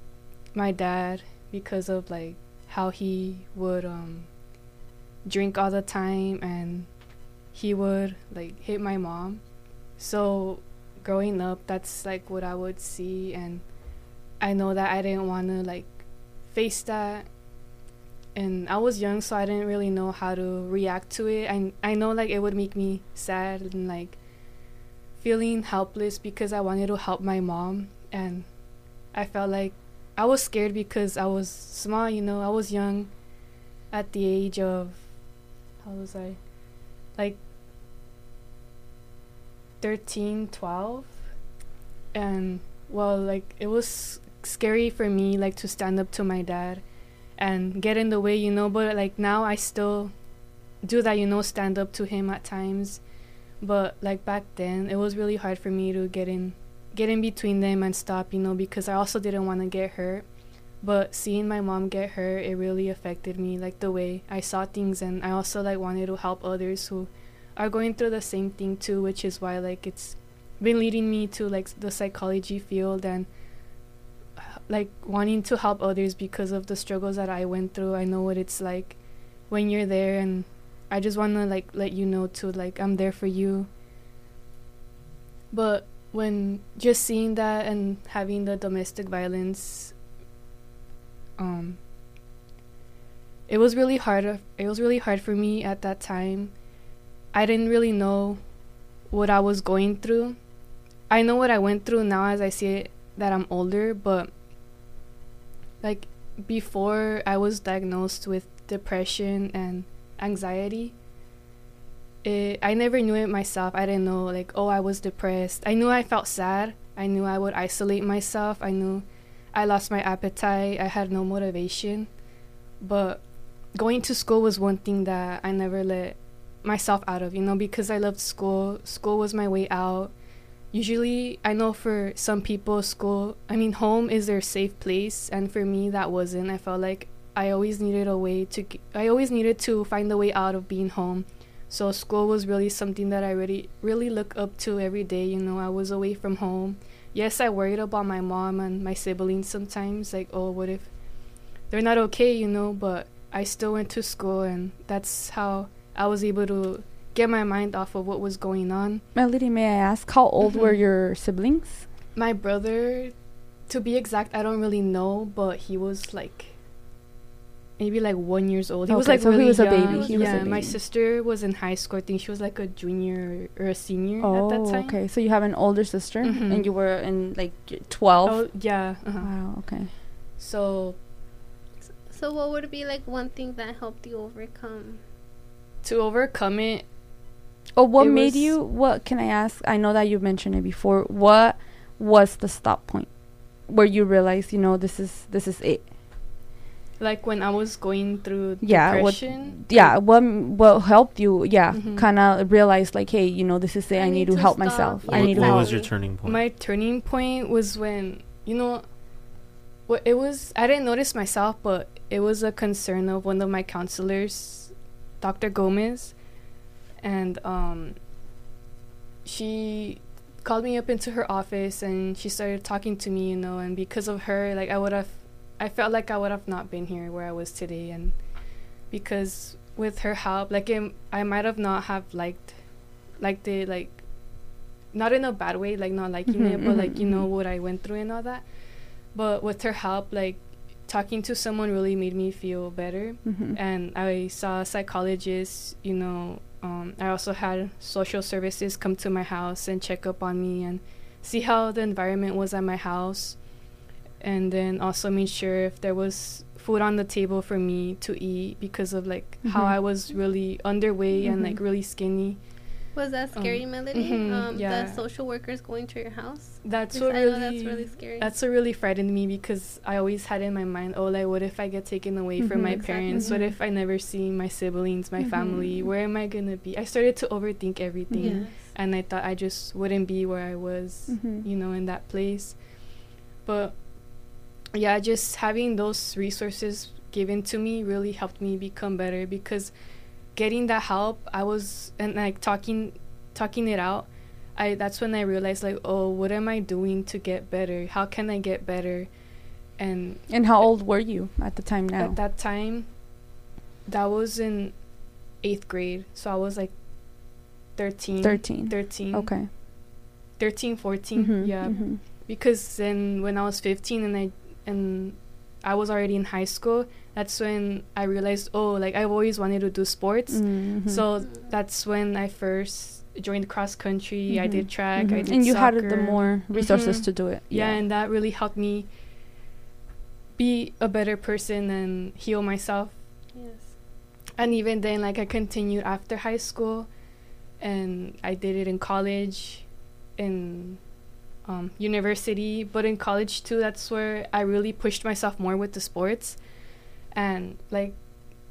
my dad, because of, like, how he would um, drink all the time, and he would, like, hit my mom. So growing up, that's, like, what I would see, and I know that I didn't want to, like, face that. And I was young, so I didn't really know how to react to it. I, I know, like, it would make me sad and, like, feeling helpless, because I wanted to help my mom. And I felt like I was scared because I was small, you know. I was young at the age of, how was I? Like, thirteen, twelve. And, well, like, it was scary for me, like, to stand up to my dad and get in the way, you know. But, like, now I still do that, you know, stand up to him at times. But, like, back then, it was really hard for me to get in get in between them and stop, you know, because I also didn't want to get hurt. But seeing my mom get hurt, it really affected me, like, the way I saw things. And I also, like, wanted to help others who are going through the same thing too, which is why, like, it's been leading me to, like, the psychology field, and, like, wanting to help others because of the struggles that I went through. I know what it's like when you're there, and I just want to, like, let you know too, like, I'm there for you. But when just seeing that and having the domestic violence, um, it was really hard. It was really hard for me at that time. I didn't really know what I was going through. I know what I went through now as I see it, that I'm older, but, like, before I was diagnosed with depression and anxiety, it, I never knew it myself. I didn't know, like, oh, I was depressed. I knew I felt sad. I knew I would isolate myself. I knew I lost my appetite. I had no motivation. But going to school was one thing that I never let myself out of, you know, because I loved school. School was my way out. Usually, I know for some people, school, I mean, home is their safe place. And for me, that wasn't. I felt like I always needed a way to, I always needed to find a way out of being home. So school was really something that I really, really look up to every day. You know, I was away from home. Yes, I worried about my mom and my siblings sometimes. Like, oh, what if they're not okay, you know? But I still went to school, and that's how I was able to get my mind off of what was going on. Melody, may I ask, how old mm-hmm. were your siblings? My brother, to be exact, I don't really know, but he was, like, maybe, like, one years old. He okay, was, like, so really he was young. A baby. He yeah, was a baby. My sister was in high school. I think she was, like, a junior or a senior oh, at that time. Oh, okay. So you have an older sister, mm-hmm. and you were in, like, twelve? Oh, yeah. Uh-huh. Wow, okay. So, So what would be, like, one thing that helped you overcome? To overcome it, Oh, what it made you, what can I ask? I know that you mentioned it before. What was the stop point where you realized, you know, this is this is it? Like, when I was going through yeah, depression? What, yeah, what, what helped you, yeah, mm-hmm. kind of realize, like, hey, you know, this is it. I, I need, need to help stop. myself. Yeah. I need what to help. What was your turning point? My turning point was when, you know, what it was, I didn't notice myself, but it was a concern of one of my counselors, Doctor Gomez. And um, she called me up into her office, and she started talking to me, you know. And because of her, like, I would have, I felt like I would have not been here where I was today. And because with her help, like, it, I might have not have liked, liked it, like, not in a bad way, like, not liking mm-hmm, it, but, mm-hmm, like, you mm-hmm. know, what I went through and all that. But with her help, like, talking to someone really made me feel better. Mm-hmm. And I saw a psychologist, you know. Um, I also had social services come to my house and check up on me and see how the environment was at my house, and then also made sure if there was food on the table for me to eat because of, like, mm-hmm. how I was really underweight mm-hmm. and, like, really skinny. Was that scary, um, Melody? Mm-hmm, um, yeah. The social workers going to your house? That's what really, I know that's really scary. That's what really frightened me, because I always had in my mind, oh, like, what if I get taken away mm-hmm, from my exactly. parents? Mm-hmm. What if I never see my siblings, my mm-hmm. family? Where am I going to be? I started to overthink everything. Yes. And I thought I just wouldn't be where I was, mm-hmm. you know, in that place. But, yeah, just having those resources given to me really helped me become better, because getting that help, I was, and like talking talking it out, I that's when I realized, like, oh, what am I doing to get better? How can I get better? And and how old were you at the time now? At that time, that was in eighth grade. So I was like thirteen. Thirteen. Thirteen. Okay. Thirteen, fourteen, mm-hmm, yeah. Mm-hmm. Because then when I was fifteen and I and I was already in high school, that's when I realized, oh, like, I've always wanted to do sports. Mm-hmm. So that's when I first joined cross country. Mm-hmm. I did track. Mm-hmm. I did soccer. And you had the more resources mm-hmm. to do it. Yeah, yeah, and that really helped me be a better person and heal myself. Yes. And even then, like, I continued after high school, and I did it in college, in um, university, but in college too. That's where I really pushed myself more with the sports. And, like,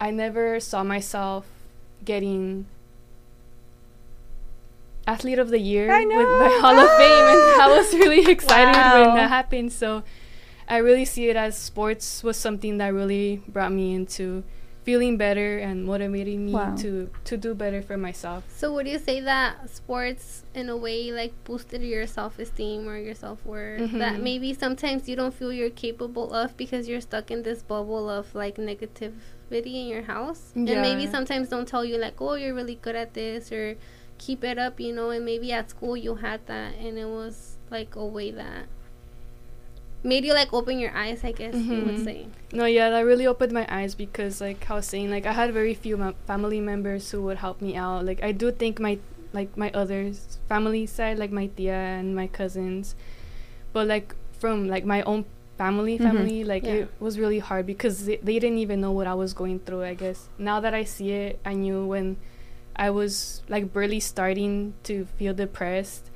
I never saw myself getting Athlete of the Year I know. with the Hall of Fame. And I was really excited wow. when that happened. So I really see it as sports was something that really brought me into feeling better and motivating me wow. to, to do better for myself. So would you say that sports, in a way, like, boosted your self-esteem or your self-worth mm-hmm. that maybe sometimes you don't feel you're capable of, because you're stuck in this bubble of, like, negativity in your house? Yeah. And maybe sometimes don't tell you, like, oh, you're really good at this, or keep it up, you know? And maybe at school you had that, and it was, like, a way that made you, like, open your eyes, I guess mm-hmm. you would say. No, yeah, that really opened my eyes, because, like, I was saying, like, I had very few ma- family members who would help me out. Like, I do think my, like, my other family side, like, my tia and my cousins. But, like, from, like, my own family, mm-hmm. family, like, yeah. it was really hard, because they, they didn't even know what I was going through, I guess. Now that I see it, I knew when I was, like, barely starting to feel depressed,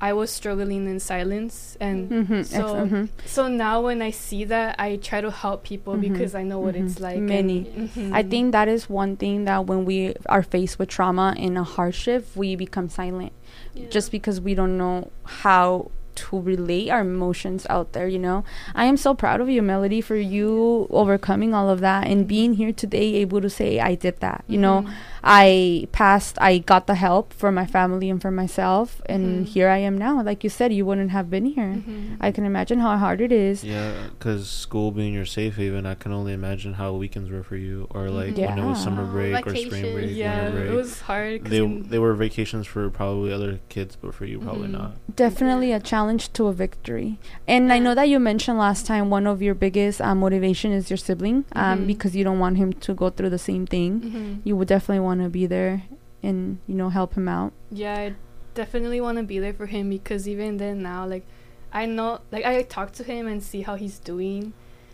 I was struggling in silence, and mm-hmm, so mm-hmm. so now when I see that, I try to help people mm-hmm, because I know mm-hmm. what it's like. Many. Mm-hmm. I think that is one thing, that when we are faced with trauma and a hardship, we become silent yeah. just because we don't know how to relay our emotions out there, you know? I am so proud of you, Melody, for you overcoming all of that and being here today able to say, I did that, you mm-hmm. know? I passed, I got the help for my family and for myself, and mm-hmm. here I am now. Like you said, you wouldn't have been here. Mm-hmm. I can imagine how hard it is. Yeah, because school being your safe haven, I can only imagine how weekends were for you, or like yeah. when it was summer break oh, or vacation. spring break. Yeah, break. It was hard. They, they were vacations for probably other kids, but for you, probably mm-hmm. not. Definitely a challenge to a victory. And I know that you mentioned last time one of your biggest uh, motivation is your sibling, um, mm-hmm. because you don't want him to go through the same thing. Mm-hmm. You would definitely want to be there and, you know, help him out. Yeah, I definitely want to be there for him, because even then now, like, I know, like, I talk to him and see how he's doing,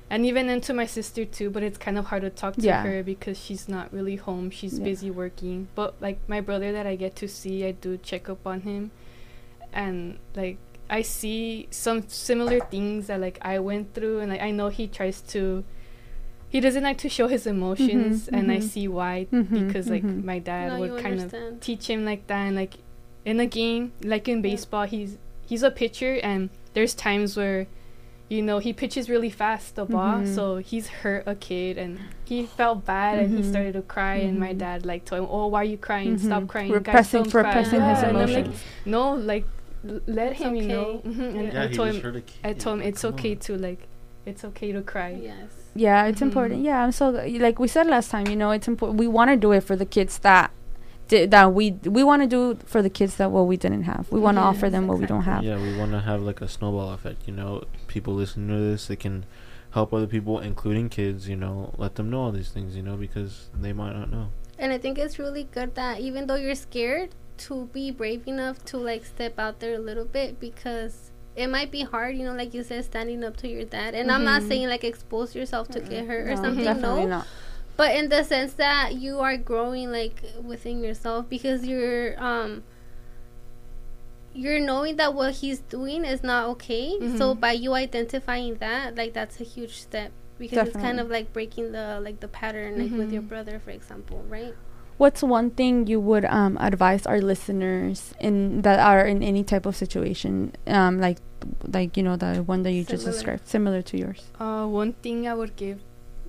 and even then to my sister too, but it's kind of hard to talk to yeah. her, because she's not really home. She's yeah. busy working. But, like, my brother that I get to see, I do check up on him, and, like, I see some similar things that, like, I went through, and, like, I know he tries to, he doesn't like to show his emotions, mm-hmm, and mm-hmm. I see why, mm-hmm, because, like, mm-hmm. my dad no, would kind understand. of teach him like that, and, like, in a game, like in baseball, yeah. he's he's a pitcher, and there's times where, you know, he pitches really fast the ball, mm-hmm. so he's hurt a kid, and he felt bad, mm-hmm. and he started to cry, mm-hmm. and my dad, like, told him, oh, why are you crying? Mm-hmm. Stop crying. Repressing, repressing yeah. his emotions. And I'm like, no, like, let it's him okay. you know mm-hmm. and yeah, I, told him, I told him it's Come okay on. to like it's okay to cry. Yes. Yeah, it's mm-hmm. important. Yeah, I'm so like we said last time, you know, it's important. We want to do it for the kids that di- that we d- we want to do for the kids that what well, we didn't have. We want to yes, offer them exactly. what we don't have. Yeah, we want to have like a snowball effect, you know. People listening to this, they can help other people, including kids, you know, let them know all these things, you know, because they might not know. And I think it's really good that even though you're scared, to be brave enough to, like, step out there a little bit, because it might be hard, you know, like you said, standing up to your dad. And mm-hmm. I'm not saying, like, expose yourself to mm-hmm. get hurt or no, something, no, not. but in the sense that you are growing, like, within yourself, because you're um you're knowing that what he's doing is not okay. Mm-hmm. So by you identifying that, like, that's a huge step, because Definitely. It's kind of like breaking the like the pattern, like, mm-hmm. with your brother, for example, right? What's one thing you would um advise our listeners in that are in any type of situation, um like like you know, the one that you similar. just described, similar to yours? Uh one thing I would give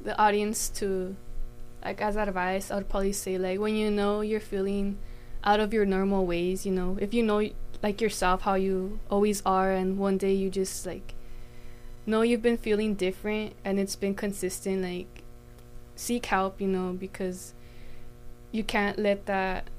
the audience to, like, as advice, I would probably say, like, when you know you're feeling out of your normal ways, you know, if you know, like, yourself, how you always are, and one day you just, like, know you've been feeling different and it's been consistent, like, seek help, you know, because you can't let that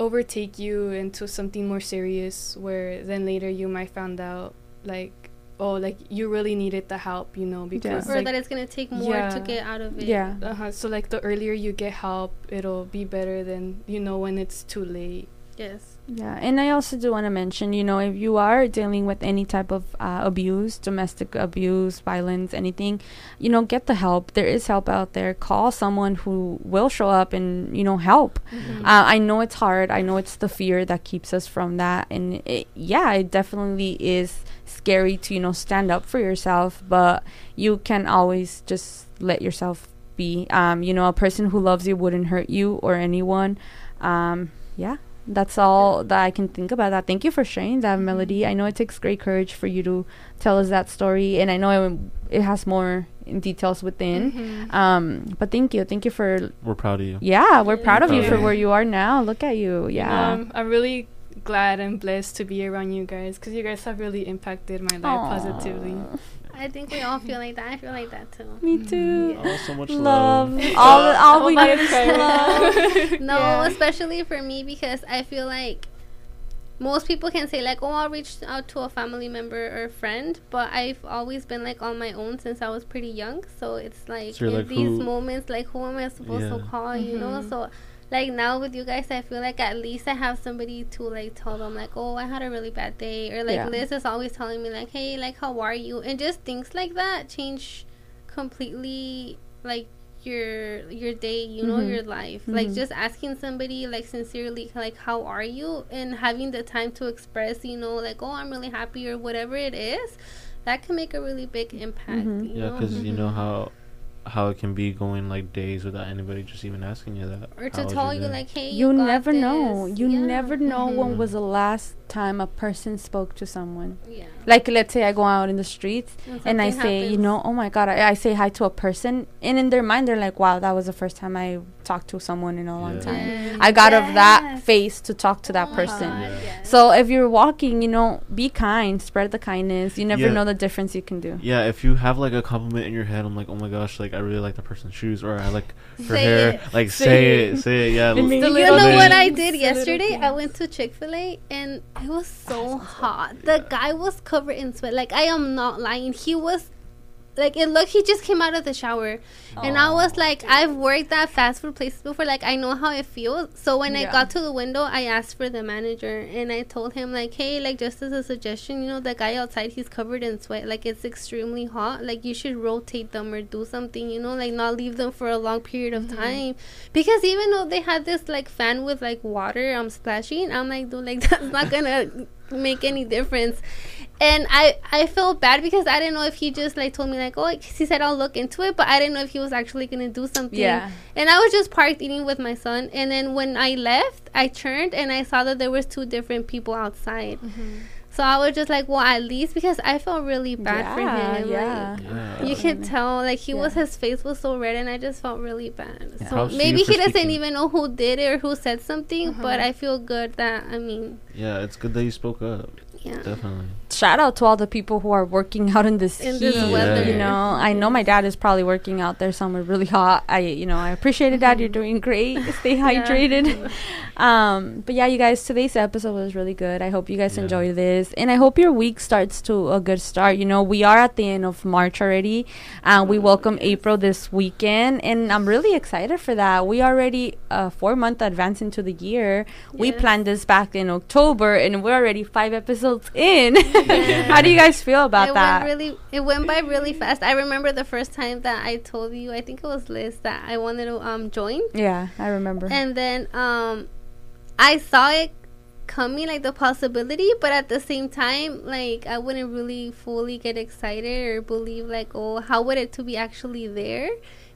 overtake you into something more serious, where then later you might find out, like, oh, like, you really needed the help, you know, because yeah. or like, that it's gonna take more yeah, to get out of it. Yeah. Uh-huh. So, like, the earlier you get help, it'll be better than, you know, when it's too late. Yes. Yeah, and I also do want to mention, you know, if you are dealing with any type of uh, abuse, domestic abuse, violence, anything, you know, get the help. There is help out there. Call someone who will show up and, you know, help. Mm-hmm. Uh, I know it's hard. I know it's the fear that keeps us from that. And, it, yeah, it definitely is scary to, you know, stand up for yourself. But you can always just let yourself be. Um, you know, a person who loves you wouldn't hurt you or anyone. Um, yeah. That's all that I can think about that. Thank you for sharing that, Melody. I know it takes great courage for you to tell us that story, and I know it, it has more details within. Mm-hmm. Um, but thank you. Thank you for... We're proud of you. Yeah, we're yeah. proud of we're you proud for of where you are now. Look at you. Yeah. Um, I'm really glad and blessed to be around you guys, because you guys have really impacted my life Aww. Positively. I think we all feel like that. I feel like that too. Me too. Yeah. Oh, so much love. love. all all oh we need is love. No, yeah. especially for me, because I feel like most people can say, like, oh, I'll reach out to a family member or a friend, but I've always been, like, on my own since I was pretty young. So it's like, so in like these moments, like, who am I supposed yeah. to call, mm-hmm. you know? So, like, now with you guys, I feel like at least I have somebody to, like, tell them, like, oh, I had a really bad day. Or, like, yeah. Liz is always telling me, like, hey, like, how are you? And just things like that change completely, like, your your day, you mm-hmm. know, your life. Mm-hmm. Like, just asking somebody, like, sincerely, like, how are you? And having the time to express, you know, like, oh, I'm really happy or whatever it is. That can make a really big impact. Mm-hmm. You yeah, because mm-hmm. you know how... how it can be going, like, days without anybody just even asking you that, or to tell you, like, hey, you, you never this. know you yeah. never know mm-hmm. when was the last time a person spoke to someone. Yeah. Like, let's say I go out in the streets and, and I say happens. you know, oh my god, I, I say hi to a person, and in their mind they're like, wow, that was the first time I talked to someone in a yeah. long time. yeah. I got yes. of that face to talk to that oh person. yeah. yes. So if you're walking, you know, be kind, spread the kindness. You never yeah. know the difference you can do. Yeah if you have, like, a compliment in your head, I'm like, oh my gosh, like, I really like the person's shoes, or I like her say hair it. like say, say it. it say it yeah l- you know what I did yesterday? I went to Chick-fil-A and it was so hot. The yeah. guy was covered in sweat. Like, I am not lying. He was, like, it looked, he just came out of the shower. Aww. And I was like, I've worked at fast food places before. Like, I know how it feels. So when yeah. I got to the window, I asked for the manager. And I told him, like, hey, like, just as a suggestion, you know, the guy outside, he's covered in sweat. Like, it's extremely hot. Like, you should rotate them or do something, you know, like, not leave them for a long period of mm-hmm. time. Because even though they had this, like, fan with, like, water, I'm splashing. I'm like, dude, like, that's not going to make any difference. And I, I felt bad because I didn't know if he just, like, told me, like, oh, he said I'll look into it, but I didn't know if he was actually going to do something. Yeah. And I was just parked eating with my son. And then when I left, I turned and I saw that there was two different people outside. Mm-hmm. So I was just like, well, at least, because I felt really bad yeah, for him. Yeah. Like, yeah. You can tell, like, he yeah. was, his face was so red, and I just felt really bad. Yeah. So Props maybe he doesn't speaking. even know who did it or who said something, uh-huh. but I feel good that, I mean. Yeah, it's good that you spoke up. Yeah. Definitely. Shout out to all the people who are working out in this in heat. This weather. Yeah. You know, I know my dad is probably working out there somewhere really hot. I, you know, I appreciate it, Dad. You're doing great. Stay hydrated. Yeah. Um, but yeah, you guys, today's episode was really good. I hope you guys yeah. enjoy this, and I hope your week starts to a good start. You know, we are at the end of March already, and uh, we welcome April this weekend, and I'm really excited for that. We already uh, four months advance into the year. Yes. We planned this back in October, and we're already five episodes in. Yeah. How do you guys feel about it that? Went really, it went by really fast. I remember the first time that I told you, I think it was Liz, that I wanted to um join. Yeah, I remember. And then um, I saw it coming, like the possibility, but at the same time, like I wouldn't really fully get excited or believe like, oh, how would it to be actually there?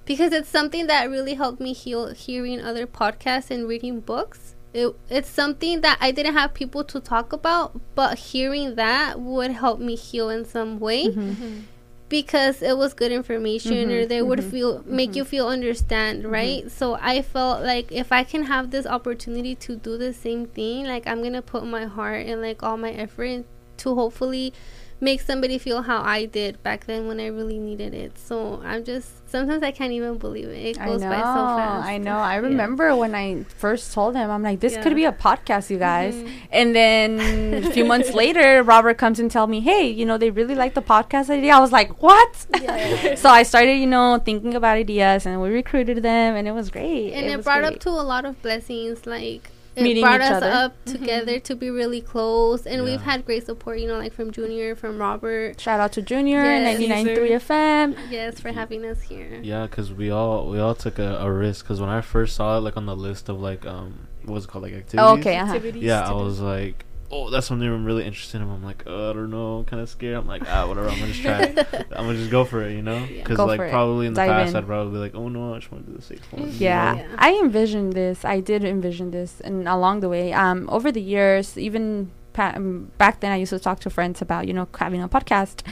Because it's something that really helped me heal hearing other podcasts and reading books. It, it's something that I didn't have people to talk about, but hearing that would help me heal in some way, mm-hmm. Mm-hmm. because it was good information, mm-hmm. or they mm-hmm. would feel make mm-hmm. you feel understand, right? Mm-hmm. So I felt like if I can have this opportunity to do the same thing, like I'm gonna put my heart and like all my effort to hopefully make somebody feel how I did back then when I really needed it. So I'm just, sometimes I can't even believe it. It goes by so fast. I know. I remember yeah. when I first told him, I'm like, this yeah. could be a podcast, you guys. Mm-hmm. And then a few months later, Robert comes and tells me, hey, you know, they really like the podcast idea. I was like, what? Yeah. So I started, you know, thinking about ideas, and we recruited them, and it was great. And it, it brought great. up to a lot of blessings, like, It meeting brought us other. up mm-hmm. together to be really close, and yeah. we've had great support, you know, like from Junior, from Robert. Shout out to Junior, yes. ninety-nine point three F M. Yes, for having us here. Yeah, because we all we all took a, a risk. Because when I first saw it, like on the list of like um, what's it called, like activities. Oh, okay, uh-huh. activities. Yeah, I was like, oh, that's something I'm really interested in. I'm like, oh, I don't know, kind of scared. I'm like, ah, whatever. I'm gonna just try. It. I'm gonna just go for it, you know? Because yeah. like probably it. in the Dive past, in. I'd probably be like, oh no, I just want to do the sixth one. Yeah. yeah, I envisioned this. I did envision this, and along the way, um, over the years, even pa- um, back then, I used to talk to friends about, you know, having a podcast.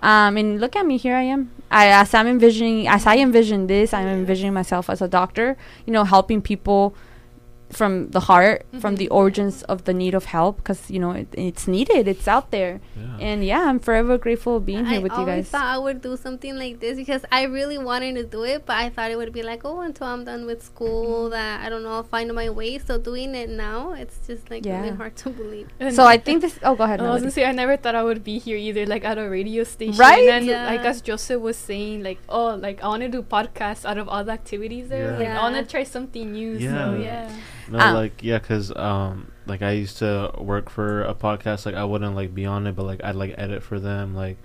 Um, and look at me, here I am. I, as I'm envisioning, as I envision this, I'm envisioning myself as a doctor, you know, helping people from the heart, mm-hmm. from the origins of the need of help, because you know it, it's needed, it's out there, yeah. and yeah, I'm forever grateful being I here with you guys. I always thought I would do something like this because I really wanted to do it, but I thought it would be like, oh, until I'm done with school, that I don't know, I'll find my way. So doing it now, it's just like yeah. really hard to believe. And so I think this. Oh, go ahead. I was gonna say I never thought I would be here either, like at a radio station, right? And yeah. like as Joseph was saying, like oh, like I want to do podcasts out of all the activities there. Yeah. Like yeah. I want to try something new. Yeah. So yeah. No, um. like, yeah, because, um, like, I used to work for a podcast. Like, I wouldn't, like, be on it, but, like, I'd, like, edit for them, like,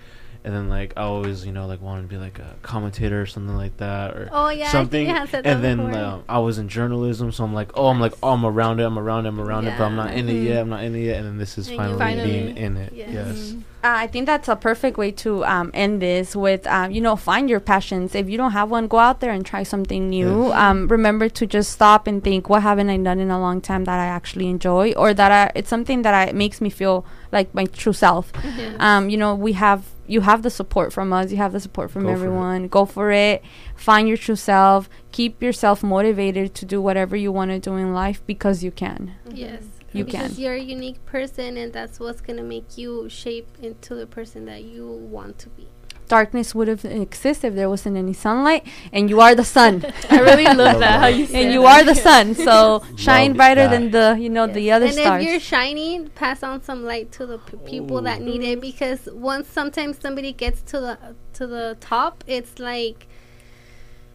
and then, like, I always, you know, like, wanted to be, like, a commentator or something like that or oh, yeah, something. I think you have said and that then um, I was in journalism, so I'm like, oh, I'm like, oh, I'm around it, I'm around it, I'm around yeah. it, but I'm not in mm-hmm. it yet, I'm not in it yet, and then this is and finally, finally being in it, yes. yes. Mm-hmm. Uh, I think that's a perfect way to um, end this with, um, you know, find your passions. If you don't have one, go out there and try something new. Yes. Um, remember to just stop and think, what haven't I done in a long time that I actually enjoy, or that I, it's something that I, makes me feel like my true self. Mm-hmm. Um, you know, we have, you have the support from us. You have the support from go everyone. For go for it. Find your true self. Keep yourself motivated to do whatever you want to do in life because you can. Mm-hmm. Yes. You because can. You're a unique person, and that's what's going to make you shape into the person that you want to be. Darkness would have existed if there wasn't any sunlight, and you are the sun. I really love, love that, how you said and you that. Are the sun, so shine brighter that. than the, you know, yes. the other and stars. And if you're shining, pass on some light to the p- people oh. that need it, because once sometimes somebody gets to the to the top, it's like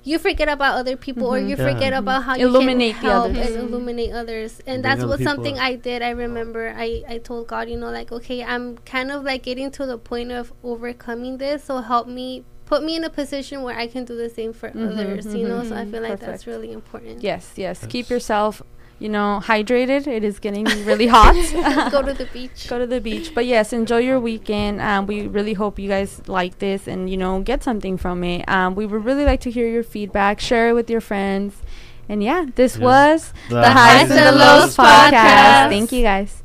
you forget about other people, mm-hmm. or you yeah. forget mm-hmm. about how illuminate you can help the others. and mm-hmm. illuminate others. And Bring that's what something up. I did. I remember I, I told God, you know, like, okay, I'm kind of like getting to the point of overcoming this. So help me, put me in a position where I can do the same for mm-hmm. others, you mm-hmm. know? So I feel like Perfect. that's really important. Yes, yes. That's Keep yourself, you know, hydrated. It is getting really hot. Go to the beach. Go to the beach. But yes, enjoy your weekend. Um, we really hope you guys like this and, you know, get something from it. Um, we would really like to hear your feedback. Share it with your friends. And yeah, this yeah. was the, the Highs and the Lows podcast. podcast. Thank you guys.